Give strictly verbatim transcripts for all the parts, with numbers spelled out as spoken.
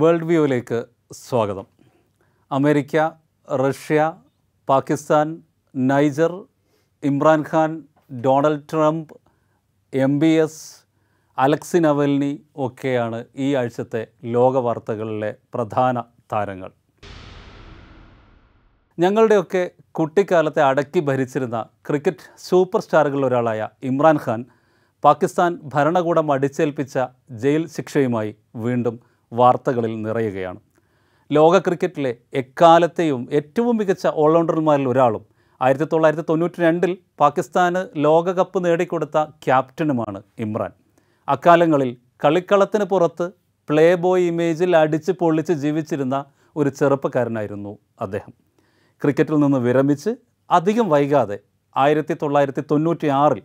World വ്യൂവിലേക്ക് സ്വാഗതം. America, Russia, Pakistan, Niger, Imran Khan, Donald Trump, M B S, Alexei Navalny ഒക്കെയാണ് ഈ ആഴ്ചത്തെ ലോക വാർത്തകളിലെ പ്രധാന താരങ്ങൾ. ഞങ്ങളുടെയൊക്കെ കുട്ടിക്കാലത്തെ അടക്കി ഭരിച്ചിരുന്ന ക്രിക്കറ്റ് സൂപ്പർ സ്റ്റാറുകളിൽ ഒരാളായ ഇമ്രാൻഖാൻ പാകിസ്ഥാൻ ഭരണകൂടം അടിച്ചേൽപ്പിച്ച ജയിൽ ശിക്ഷയുമായി വീണ്ടും വാർത്തകളിൽ നിറയുകയാണ്. ലോക ക്രിക്കറ്റിലെ എക്കാലത്തെയും ഏറ്റവും മികച്ച ഓൾറൗണ്ടർമാരിൽ ഒരാളും ആയിരത്തി തൊള്ളായിരത്തി തൊണ്ണൂറ്റി രണ്ടിൽ പാകിസ്ഥാന് ലോകകപ്പ് നേടിക്കൊടുത്ത ക്യാപ്റ്റനുമാണ് ഇമ്രാൻ. അക്കാലങ്ങളിൽ കളിക്കളത്തിന് പുറത്ത് പ്ലേ ബോയ് ഇമേജിൽ അടിച്ച് പൊള്ളിച്ച് ജീവിച്ചിരുന്ന ഒരു ചെറുപ്പക്കാരനായിരുന്നു അദ്ദേഹം. ക്രിക്കറ്റിൽ നിന്ന് വിരമിച്ച് അധികം വൈകാതെ ആയിരത്തി തൊള്ളായിരത്തി തൊണ്ണൂറ്റി ആറിൽ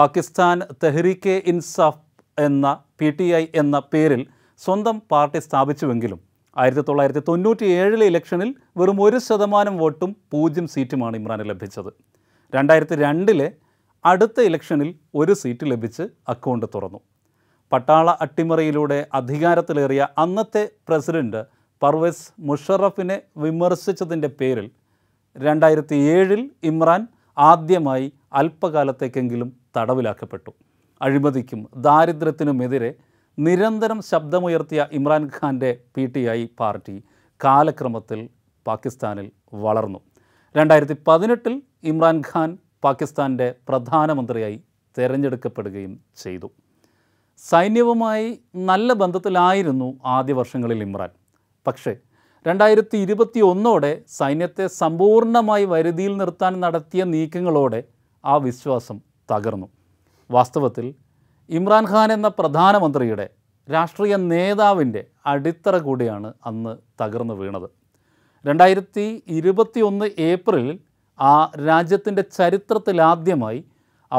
പാകിസ്ഥാൻ തെഹ്രീക്കെ ഇൻസാഫ് എന്ന പി ടി ഐ എന്ന പേരിൽ സ്വന്തം പാർട്ടി സ്ഥാപിച്ചുവെങ്കിലും ആയിരത്തി തൊള്ളായിരത്തി തൊണ്ണൂറ്റി ഏഴിലെ ഇലക്ഷനിൽ വെറും ഒരു ശതമാനം വോട്ടും പൂജ്യം സീറ്റുമാണ് ഇമ്രാന് ലഭിച്ചത്. രണ്ടായിരത്തി രണ്ടിലെ അടുത്ത ഇലക്ഷനിൽ ഒരു സീറ്റ് ലഭിച്ച് അക്കൗണ്ട് തുറന്നു. പട്ടാള അട്ടിമറിയിലൂടെ അധികാരത്തിലേറിയ അന്നത്തെ പ്രസിഡന്റ് പർവേസ് മുഷറഫിനെ വിമർശിച്ചതിൻ്റെ പേരിൽ രണ്ടായിരത്തി ഏഴിൽ ഇമ്രാൻ ആദ്യമായി അല്പകാലത്തേക്കെങ്കിലും തടവിലാക്കപ്പെട്ടു. അഴിമതിക്കും ദാരിദ്ര്യത്തിനുമെതിരെ നിരന്തരം ശബ്ദമുയർത്തിയ ഇമ്രാൻഖാൻ്റെ പി ടി ഐ പാർട്ടി കാലക്രമത്തിൽ പാകിസ്ഥാനിൽ വളർന്നു. രണ്ടായിരത്തി പതിനെട്ടിൽ ഇമ്രാൻഖാൻ പാകിസ്ഥാൻ്റെ പ്രധാനമന്ത്രിയായി തിരഞ്ഞെടുക്കപ്പെടുകയും ചെയ്തു. സൈന്യവുമായി നല്ല ബന്ധത്തിലായിരുന്നു ആദ്യ വർഷങ്ങളിൽ ഇമ്രാൻ. പക്ഷേ രണ്ടായിരത്തി ഇരുപത്തി ഒന്നോടെ സൈന്യത്തെ സമ്പൂർണ്ണമായി വരുതിയിൽ നിർത്താൻ നടത്തിയ നീക്കങ്ങളോടെ ആ വിശ്വാസം തകർന്നു. വാസ്തവത്തിൽ ഇമ്രാൻഖാൻ എന്ന പ്രധാനമന്ത്രിയുടെ രാഷ്ട്രീയ നേതാവിൻ്റെ അടിത്തറ കൂടിയാണ് അന്ന് തകർന്നു വീണത്. രണ്ടായിരത്തി ഇരുപത്തി ഒന്ന് ഏപ്രിലിൽ ആ രാജ്യത്തിൻ്റെ ചരിത്രത്തിലാദ്യമായി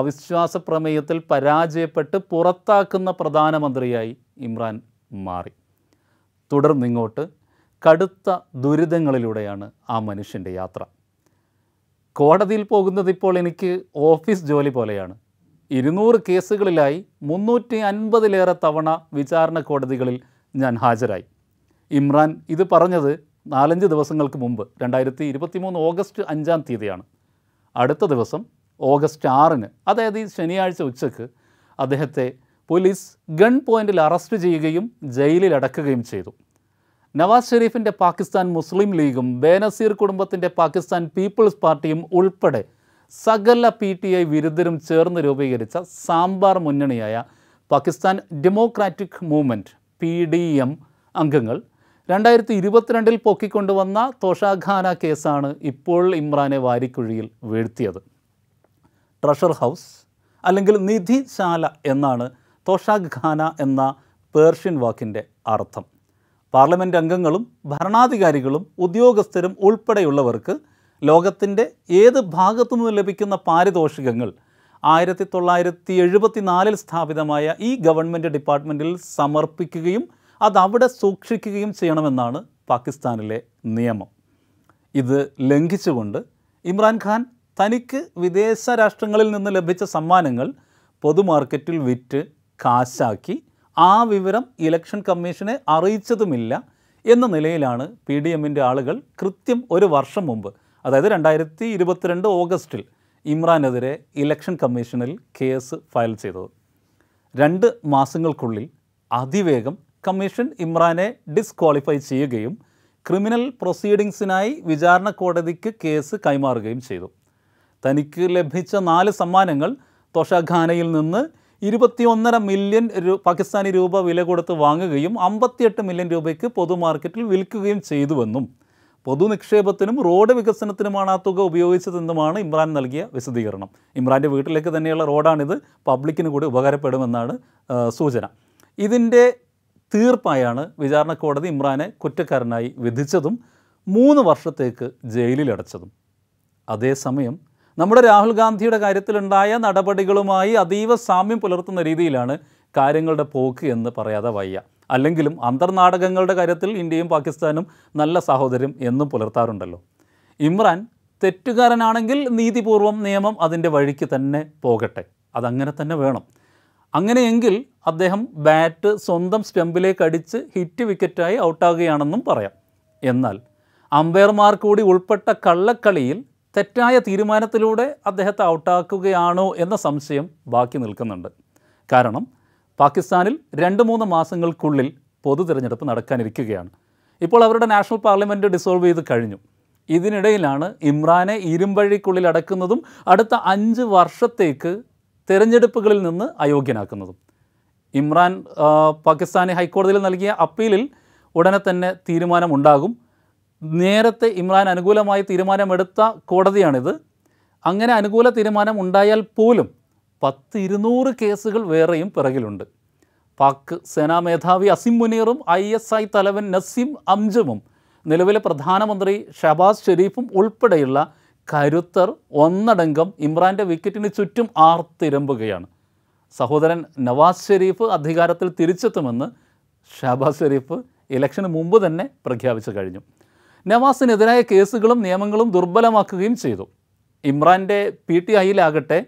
അവിശ്വാസ പ്രമേയത്തിൽ പരാജയപ്പെട്ട് പുറത്താക്കുന്ന പ്രധാനമന്ത്രിയായി ഇമ്രാൻ മാറി. തുടർന്നിങ്ങോട്ട് കടുത്ത ദുരിതങ്ങളിലൂടെയാണ് ആ മനുഷ്യൻ്റെ യാത്ര. കോടതിയിൽ പോകുന്നത് ഇപ്പോൾ എനിക്ക് ഓഫീസ് ജോലി പോലെയാണ്. ഇരുന്നൂറ് കേസുകളിലായി മുന്നൂറ്റി അൻപതിലേറെ തവണ വിചാരണ കോടതികളിൽ ഞാൻ ഹാജരായി. ഇമ്രാൻ ഇത് പറഞ്ഞത് നാലഞ്ച് ദിവസങ്ങൾക്ക് മുമ്പ് രണ്ടായിരത്തി ഇരുപത്തി മൂന്ന് ഓഗസ്റ്റ് അഞ്ചാം തീയതിയാണ്. അടുത്ത ദിവസം ഓഗസ്റ്റ് ആറിന്, അതായത് ഈ ശനിയാഴ്ച ഉച്ചയ്ക്ക്, അദ്ദേഹത്തെ പോലീസ് ഗൺ പോയിൻറ്റിൽ അറസ്റ്റ് ചെയ്യുകയും ജയിലിൽ അടക്കുകയും ചെയ്തു. നവാസ് ഷെരീഫിൻ്റെ പാകിസ്ഥാൻ മുസ്ലിം ലീഗും ബേനസീർ കുടുംബത്തിൻ്റെ പാകിസ്ഥാൻ പീപ്പിൾസ് പാർട്ടിയും ഉൾപ്പെടെ സകല പി ടി ഐ വിരുദ്ധരും ചേർന്ന് രൂപീകരിച്ച സാമ്പാർ മുന്നണിയായ Pakistan democratic movement P D M അംഗങ്ങൾ രണ്ടായിരത്തി ഇരുപത്തിരണ്ടിൽ പൊക്കിക്കൊണ്ടുവന്ന തോഷാഖാന കേസാണ് ഇപ്പോൾ ഇമ്രാനെ വാരിക്കുഴിയിൽ വീഴ്ത്തിയത്. ട്രഷർ ഹൗസ് അല്ലെങ്കിൽ നിധിശാല എന്നാണ് തോഷാഖാന എന്ന പേർഷ്യൻ വാക്കിൻ്റെ അർത്ഥം. പാർലമെൻറ്റ് അംഗങ്ങളും ഭരണാധികാരികളും ഉദ്യോഗസ്ഥരും ഉൾപ്പെടെയുള്ളവർക്ക് ലോകത്തിൻ്റെ ഏത് ഭാഗത്തുനിന്ന് ലഭിക്കുന്ന പാരിതോഷികങ്ങൾ ആയിരത്തി തൊള്ളായിരത്തി എഴുപത്തി നാലിൽ സ്ഥാപിതമായ ഈ ഗവൺമെൻറ് ഡിപ്പാർട്ട്മെൻറ്റിൽ സമർപ്പിക്കുകയും അതവിടെ സൂക്ഷിക്കുകയും ചെയ്യണമെന്നാണ് പാകിസ്ഥാനിലെ നിയമം. ഇത് ലംഘിച്ചുകൊണ്ട് ഇമ്രാൻഖാൻ തനിക്ക് വിദേശ രാഷ്ട്രങ്ങളിൽ നിന്ന് ലഭിച്ച സമ്മാനങ്ങൾ പൊതുമാർക്കറ്റിൽ വിറ്റ് കാശാക്കി ആ വിവരം ഇലക്ഷൻ കമ്മീഷനെ അറിയിച്ചതുമില്ല എന്ന നിലയിലാണ് പി ഡി എമ്മിൻ്റെ ആളുകൾ കൃത്യം ഒരു വർഷം മുമ്പ്, അതായത് രണ്ടായിരത്തി ഇരുപത്തിരണ്ട് ഓഗസ്റ്റിൽ ഇമ്രാനെതിരെ ഇലക്ഷൻ കമ്മീഷനിൽ കേസ് ഫയൽ ചെയ്തത്. രണ്ട് മാസങ്ങൾക്കുള്ളിൽ അതിവേഗം കമ്മീഷൻ ഇമ്രാനെ ഡിസ്ക്വാളിഫൈ ചെയ്യുകയും ക്രിമിനൽ പ്രൊസീഡിങ്സിനായി വിചാരണ കോടതിക്ക് കേസ് കൈമാറുകയും ചെയ്തു. തനിക്ക് ലഭിച്ച നാല് സമ്മാനങ്ങൾ തോഷാഖാനയിൽ നിന്ന് ഇരുപത്തി ഒന്നര മില്യൺ രൂ പാകിസ്ഥാനി രൂപ വില കൊടുത്ത് വാങ്ങുകയും അമ്പത്തിയെട്ട് മില്യൺ രൂപയ്ക്ക് പൊതുമാർക്കറ്റിൽ വിൽക്കുകയും ചെയ്തുവെന്നും പൊതുനിക്ഷേപത്തിനും റോഡ് വികസനത്തിനുമാണ് ആ തുക ഉപയോഗിച്ചതെന്നുമാണ് ഇമ്രാൻ നൽകിയ വിശദീകരണം. ഇമ്രാൻ്റെ വീട്ടിലേക്ക് തന്നെയുള്ള റോഡാണിത്, പബ്ലിക്കിന് കൂടി ഉപകാരപ്പെടുമെന്നാണ് സൂചന. ഇതിൻ്റെ തീർപ്പായാണ് വിചാരണ കോടതി ഇമ്രാനെ കുറ്റക്കാരനായി വിധിച്ചതും മൂന്ന് വർഷത്തേക്ക് ജയിലിലടച്ചതും. അതേസമയം നമ്മുടെ രാഹുൽ ഗാന്ധിയുടെ കാര്യത്തിലുണ്ടായ നടപടികളുമായി അതീവ സാമ്യം പുലർത്തുന്ന രീതിയിലാണ് കാര്യങ്ങളുടെ പോക്ക് എന്ന് പറയാതെ വയ്യ. അല്ലെങ്കിലും അന്തർനാടകങ്ങളുടെ കാര്യത്തിൽ ഇന്ത്യയും പാകിസ്ഥാനും നല്ല സഹോദര്യം എന്നും പുലർത്താറുണ്ടല്ലോ. ഇമ്രാൻ തെറ്റുകാരനാണെങ്കിൽ നീതിപൂർവം നിയമം അതിൻ്റെ വഴിക്ക് തന്നെ പോകട്ടെ, അതങ്ങനെ തന്നെ വേണം. അങ്ങനെയെങ്കിൽ അദ്ദേഹം ബാറ്റ് സ്വന്തം സ്റ്റമ്പിലേക്ക് അടിച്ച് ഹിറ്റ് വിക്കറ്റായി ഔട്ടാകുകയാണെന്നും പറയാം. എന്നാൽ അമ്പയർമാർ കൂടി ഉൾപ്പെട്ട കള്ളക്കളിയിൽ തെറ്റായ തീരുമാനത്തിലൂടെ അദ്ദേഹത്തെ ഔട്ടാക്കുകയാണോ എന്ന സംശയം ബാക്കി നിൽക്കുന്നുണ്ട്. കാരണം പാകിസ്ഥാനിൽ രണ്ട് മൂന്ന് മാസങ്ങൾക്കുള്ളിൽ പൊതു തിരഞ്ഞെടുപ്പ് നടക്കാനിരിക്കുകയാണ്. ഇപ്പോൾ അവരുടെ നാഷണൽ പാർലമെൻറ്റ് ഡിസോൾവ് ചെയ്ത് കഴിഞ്ഞു. ഇതിനിടയിലാണ് ഇമ്രാനെ ഇരുമ്പഴിക്കുള്ളിൽ അടക്കുന്നതും അടുത്ത അഞ്ച് വർഷത്തേക്ക് തെരഞ്ഞെടുപ്പുകളിൽ നിന്ന് അയോഗ്യനാക്കുന്നതും. ഇമ്രാൻ പാകിസ്ഥാന് ഹൈക്കോടതിയിൽ നൽകിയ അപ്പീലിൽ ഉടനെ തന്നെ തീരുമാനമുണ്ടാകും. നേരത്തെ ഇമ്രാൻ അനുകൂലമായി തീരുമാനമെടുത്ത കോടതിയാണിത്. അങ്ങനെ അനുകൂല തീരുമാനം ഉണ്ടായാൽ പോലും പത്ത് ഇരുന്നൂറ് കേസുകൾ വേറെയും പിറകിലുണ്ട്. പാക് സേനാ മേധാവി അസിം മുനീറും ഐ എസ് ഐ തലവൻ നസീം അംജുമും നിലവിലെ പ്രധാനമന്ത്രി ഷഹബാസ് ഷെരീഫും ഉൾപ്പെടെയുള്ള കരുത്തർ ഒന്നടങ്കം ഇമ്രാൻ്റെ വിക്കറ്റിന് ചുറ്റും ആർത്തിരമ്പുകയാണ്. സഹോദരൻ നവാസ് ഷെരീഫ് അധികാരത്തിൽ തിരിച്ചെത്തുമെന്ന് ഷഹബാസ് ഷെരീഫ് ഇലക്ഷന് മുമ്പ് തന്നെ പ്രഖ്യാപിച്ചു കഴിഞ്ഞു. നവാസിനെതിരായ കേസുകളും നിയമങ്ങളും ദുർബലമാക്കുകയും ചെയ്തു. ഇമ്രാൻ്റെ പി ടി ഐയിലാകട്ടെ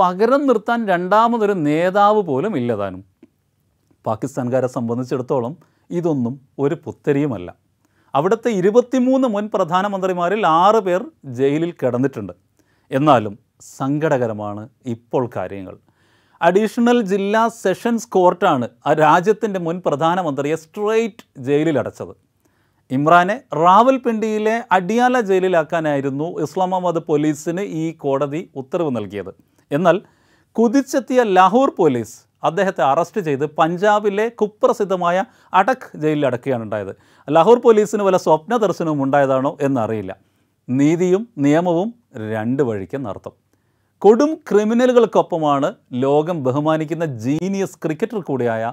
പകരം നിർത്താൻ രണ്ടാമതൊരു നേതാവ് പോലും ഇല്ലതാനും. പാകിസ്ഥാൻകാരെ സംബന്ധിച്ചിടത്തോളം ഇതൊന്നും ഒരു പുത്തരിയുമല്ല. അവിടുത്തെ ഇരുപത്തിമൂന്ന് മുൻ പ്രധാനമന്ത്രിമാരിൽ ആറ് പേർ ജയിലിൽ കിടന്നിട്ടുണ്ട്. എന്നാലും സങ്കടകരമാണ് ഇപ്പോൾ കാര്യങ്ങൾ. അഡീഷണൽ ജില്ലാ സെഷൻസ് കോർട്ടാണ് ആ രാജ്യത്തിൻ്റെ മുൻ പ്രധാനമന്ത്രിയെ സ്ട്രെയിറ്റ് ജയിലിലടച്ചത്. ഇമ്രാനെ റാവൽപിണ്ടിയിലെ അഡിയാല ജയിലിലാക്കാനായിരുന്നു ഇസ്ലാമാബാദ് പോലീസിന് ഈ കോടതി ഉത്തരവ് നൽകിയത്. എന്നാൽ കുതിച്ചെത്തിയ ലാഹോർ പോലീസ് അദ്ദേഹത്തെ അറസ്റ്റ് ചെയ്ത് പഞ്ചാബിലെ കുപ്രസിദ്ധമായ അടക് ജയിലിൽ അടക്കുകയാണ് ഉണ്ടായത്. ലാഹോർ പോലീസിന് വല്ല സ്വപ്ന ദർശനവും ഉണ്ടായതാണോ എന്നറിയില്ല. നീതിയും നിയമവും രണ്ട് വഴിക്കെന്ന് അർത്ഥം. കൊടും ക്രിമിനലുകൾക്കൊപ്പമാണ് ലോകം ബഹുമാനിക്കുന്ന ജീനിയസ് ക്രിക്കറ്റർ കൂടിയായ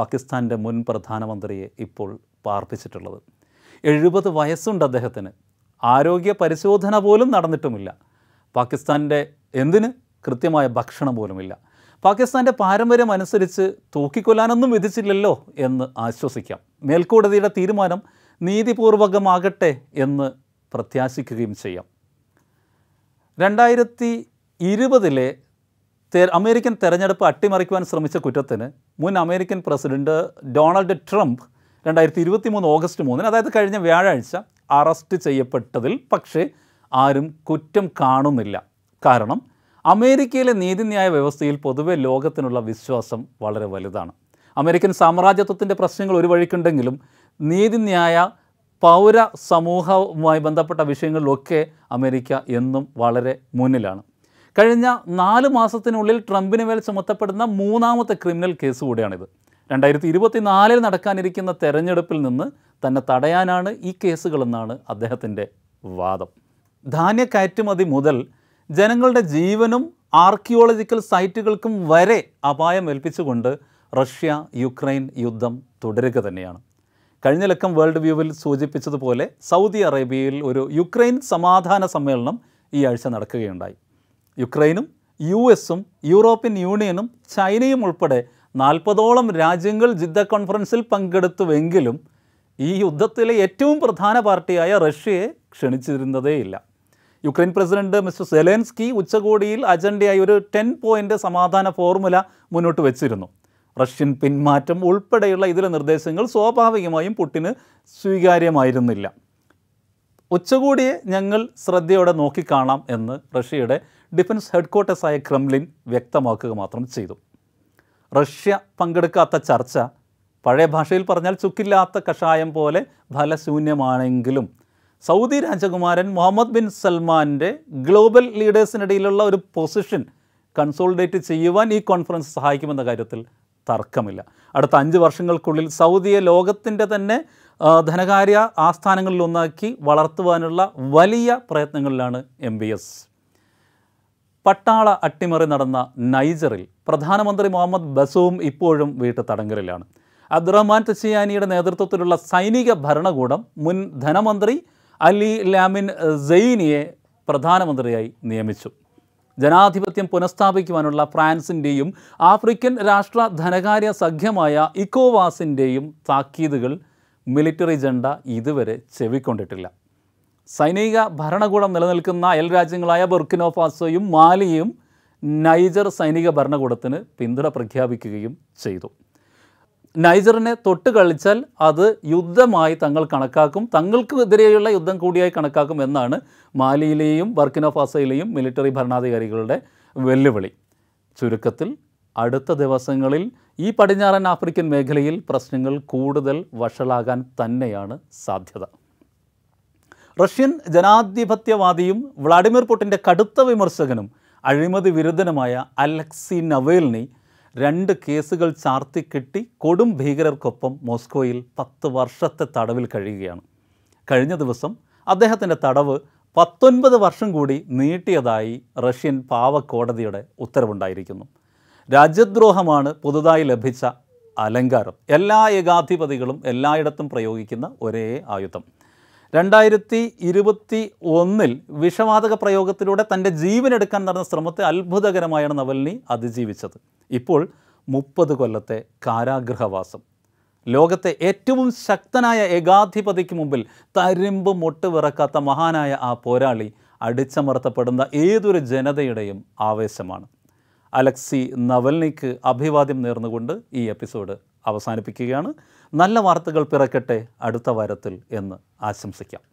പാകിസ്ഥാൻ്റെ മുൻ പ്രധാനമന്ത്രിയെ ഇപ്പോൾ പാർപ്പിച്ചിട്ടുള്ളത്. എഴുപത് വയസ്സുണ്ട് അദ്ദേഹത്തിന്. ആരോഗ്യ പരിശോധന പോലും നടന്നിട്ടുമില്ല. പാകിസ്ഥാൻ്റെ എന്തിന് കൃത്യമായ ഭക്ഷണം പോലുമില്ല. പാകിസ്ഥാൻ്റെ പാരമ്പര്യം അനുസരിച്ച് തൂക്കിക്കൊല്ലാനൊന്നും വിധിച്ചില്ലല്ലോ എന്ന് ആശ്വസിക്കാം. മേൽക്കോടതിയുടെ തീരുമാനം നീതിപൂർവകമാകട്ടെ എന്ന് പ്രത്യാശിക്കുകയും ചെയ്യാം. രണ്ടായിരത്തി ഇരുപതിലെ അമേരിക്കൻ തെരഞ്ഞെടുപ്പ് അട്ടിമറിക്കുവാൻ ശ്രമിച്ച കുറ്റത്തിന് മുൻ അമേരിക്കൻ പ്രസിഡന്റ് ഡൊണാൾഡ് ട്രംപ് രണ്ടായിരത്തി ഇരുപത്തി മൂന്ന് ഓഗസ്റ്റ് മൂന്നിന് അതായത് കഴിഞ്ഞ വ്യാഴാഴ്ച അറസ്റ്റ് ചെയ്യപ്പെട്ടതിൽ പക്ഷേ ആരും കുറ്റം കാണുന്നില്ല. കാരണം അമേരിക്കയിലെ നീതിന്യായ വ്യവസ്ഥയിൽ പൊതുവെ ലോകത്തിനുള്ള വിശ്വാസം വളരെ വലുതാണ്. അമേരിക്കൻ സാമ്രാജ്യത്വത്തിൻ്റെ പ്രശ്നങ്ങൾ ഒരു വഴിക്കുണ്ടെങ്കിലും നീതിന്യായ പൗര സമൂഹവുമായി ബന്ധപ്പെട്ട വിഷയങ്ങളിലൊക്കെ അമേരിക്ക എന്നും വളരെ മുന്നിലാണ്. കഴിഞ്ഞ നാല് മാസത്തിനുള്ളിൽ ട്രംപിന് മേൽ ചുമത്തപ്പെടുന്ന മൂന്നാമത്തെ ക്രിമിനൽ കേസ് കൂടിയാണിത്. രണ്ടായിരത്തി ഇരുപത്തിനാലിൽ നടക്കാനിരിക്കുന്ന തെരഞ്ഞെടുപ്പിൽ നിന്ന് തന്നെ തടയാനാണ് ഈ കേസുകളെന്നാണ് അദ്ദേഹത്തിൻ്റെ വാദം. ധാന്യ കയറ്റുമതി മുതൽ ജനങ്ങളുടെ ജീവനും ആർക്കിയോളജിക്കൽ സൈറ്റുകൾക്കും വരെ അപായം ഏൽപ്പിച്ചുകൊണ്ട് റഷ്യ യുക്രൈൻ യുദ്ധം തുടരുക തന്നെയാണ്. കഴിഞ്ഞ ലക്കം വേൾഡ് വ്യൂവിൽ സൂചിപ്പിച്ചതുപോലെ സൗദി അറേബ്യയിൽ ഒരു യുക്രൈൻ സമാധാന സമ്മേളനം ഈ ആഴ്ച നടക്കുകയുണ്ടായി. യുക്രൈനും യു എസും യൂറോപ്യൻ യൂണിയനും ചൈനയും ഉൾപ്പെടെ നാൽപ്പതോളം രാജ്യങ്ങൾ ജിദ്ദ കോൺഫറൻസിൽ പങ്കെടുത്തുവെങ്കിലും ഈ യുദ്ധത്തിലെ ഏറ്റവും പ്രധാന പാർട്ടിയായ റഷ്യയെ ക്ഷണിച്ചിരുന്നതേയില്ല. യുക്രൈൻ പ്രസിഡന്റ് മിസ്റ്റർ സെലൻസ്കി ഉച്ചകോടിയിൽ അജണ്ടയായി ഒരു ടെൻ പോയിൻ്റ് സമാധാന ഫോർമുല മുന്നോട്ട് വെച്ചിരുന്നു. റഷ്യൻ പിന്മാറ്റം ഉൾപ്പെടെയുള്ള ഇതിലെ നിർദ്ദേശങ്ങൾ സ്വാഭാവികമായും പുടിന് സ്വീകാര്യമായിരുന്നില്ല. ഉച്ചകോടിയെ ഞങ്ങൾ ശ്രദ്ധയോടെ നോക്കിക്കാണാം എന്ന് റഷ്യയുടെ ഡിഫൻസ് ഹെഡ്ക്വാർട്ടേഴ്സായ ക്രെംലിൻ വ്യക്തമാക്കുക മാത്രം ചെയ്തു. റഷ്യ പങ്കെടുക്കാത്ത ചർച്ച പഴയ ഭാഷയിൽ പറഞ്ഞാൽ ചുക്കില്ലാത്ത കഷായം പോലെ ഫലശൂന്യമാണെങ്കിലും സൗദി രാജകുമാരൻ മുഹമ്മദ് ബിൻ സൽമാൻ്റെ ഗ്ലോബൽ ലീഡേഴ്സിനിടയിലുള്ള ഒരു പൊസിഷൻ കൺസോളിഡേറ്റ് ചെയ്യുവാൻ ഈ കോൺഫറൻസ് സഹായിക്കുമെന്ന കാര്യത്തിൽ തർക്കമില്ല. അടുത്ത അഞ്ച് വർഷങ്ങൾക്കുള്ളിൽ സൗദിയെ ലോകത്തിൻ്റെ തന്നെ ധനകാര്യ ആസ്ഥാനങ്ങളിലൊന്നാക്കി വളർത്തുവാനുള്ള വലിയ പ്രയത്നങ്ങളിലാണ് എം ബി എസ്. പട്ടാള അട്ടിമറി നടന്ന നൈജറിൽ പ്രധാനമന്ത്രി മുഹമ്മദ് ബസൂം ഇപ്പോഴും വീട്ടു തടങ്കലിലാണ്. അബ്ദുറഹ്മാൻ തസിയാനിയുടെ നേതൃത്വത്തിലുള്ള സൈനിക ഭരണകൂടം മുൻ ധനമന്ത്രി അലി ലാമിൻ ഇയെ പ്രധാനമന്ത്രിയായി നിയമിച്ചു. ജനാധിപത്യം പുനഃസ്ഥാപിക്കുവാനുള്ള ഫ്രാൻസിൻ്റെയും ആഫ്രിക്കൻ രാഷ്ട്ര ധനകാര്യ സഖ്യമായ ഇക്കോവാസിൻ്റെയും താക്കീതുകൾ മിലിറ്ററി ജണ്ട ഇതുവരെ ചെവിക്കൊണ്ടിട്ടില്ല. സൈനിക ഭരണകൂടം നിലനിൽക്കുന്ന അയൽ രാജ്യങ്ങളായ ബുർക്കിനോ ഫാസോയും മാലിയും നൈജർ സൈനിക ഭരണകൂടത്തിന് പിന്തുണ പ്രഖ്യാപിക്കുകയും ചെയ്തു. നൈജറിനെ തൊട്ട് കളിച്ചാൽ അത് യുദ്ധമായി തങ്ങൾ കണക്കാക്കും, തങ്ങൾക്കെതിരെയുള്ള യുദ്ധം കൂടിയായി കണക്കാക്കും എന്നാണ് മാലിയിലെയും ബർക്കിന ഫാസോയിലെയും മിലിറ്ററി ഭരണാധികാരികളുടെ വെല്ലുവിളി. ചുരുക്കത്തിൽ അടുത്ത ദിവസങ്ങളിൽ ഈ പടിഞ്ഞാറൻ ആഫ്രിക്കൻ മേഖലയിൽ പ്രശ്നങ്ങൾ കൂടുതൽ വഷളാകാൻ തന്നെയാണ് സാധ്യത. റഷ്യൻ ജനാധിപത്യവാദിയും വ്ളാഡിമിർ പുടിൻ്റെ കടുത്ത വിമർശകനും അഴിമതി വിരുദ്ധനുമായ അലക്സി നവേൽനി രണ്ട് കേസുകൾ ചാർത്തി കിട്ടി കൊടും ഭീകരർക്കൊപ്പം മോസ്കോയിൽ പത്ത് വർഷത്തെ തടവിൽ കഴിയുകയാണ്. കഴിഞ്ഞ ദിവസം അദ്ദേഹത്തിൻ്റെ തടവ് പത്തൊൻപത് വർഷം കൂടി നീട്ടിയതായി റഷ്യൻ പാവക്കോടതിയുടെ ഉത്തരവുണ്ടായിരിക്കുന്നു. രാജ്യദ്രോഹമാണ് പുതുതായി ലഭിച്ച അലങ്കാരം, എല്ലാ ഏകാധിപതികളും എല്ലായിടത്തും പ്രയോഗിക്കുന്ന ഒരേ ആയുധം. രണ്ടായിരത്തി ഇരുപത്തി ഒന്നിൽ വിഷവാതക പ്രയോഗത്തിലൂടെ തൻ്റെ ജീവനെടുക്കാൻ നടന്ന ശ്രമത്തെ അത്ഭുതകരമായാണ് നവൽനി അതിജീവിച്ചത്. ഇപ്പോൾ മുപ്പത് കൊല്ലത്തെ കാരാഗൃഹവാസം. ലോകത്തെ ഏറ്റവും ശക്തനായ ഏകാധിപതിക്ക് മുമ്പിൽ തരിമ്പ് മൊട്ട് വിറക്കാത്ത മഹാനായ ആ പോരാളി അടിച്ചമർത്തപ്പെടുന്ന ഏതൊരു ജനതയുടെയും ആവേശമാണ്. അലക്സി നവൽനിക്ക് അഭിവാദ്യം നേർന്നുകൊണ്ട് ഈ എപ്പിസോഡ് അവസാനിപ്പിക്കുകയാണ്. നല്ല വാർത്തകൾ പിറക്കട്ടെ അടുത്ത വാരത്തിൽ എന്ന് ആശംസിക്കാം.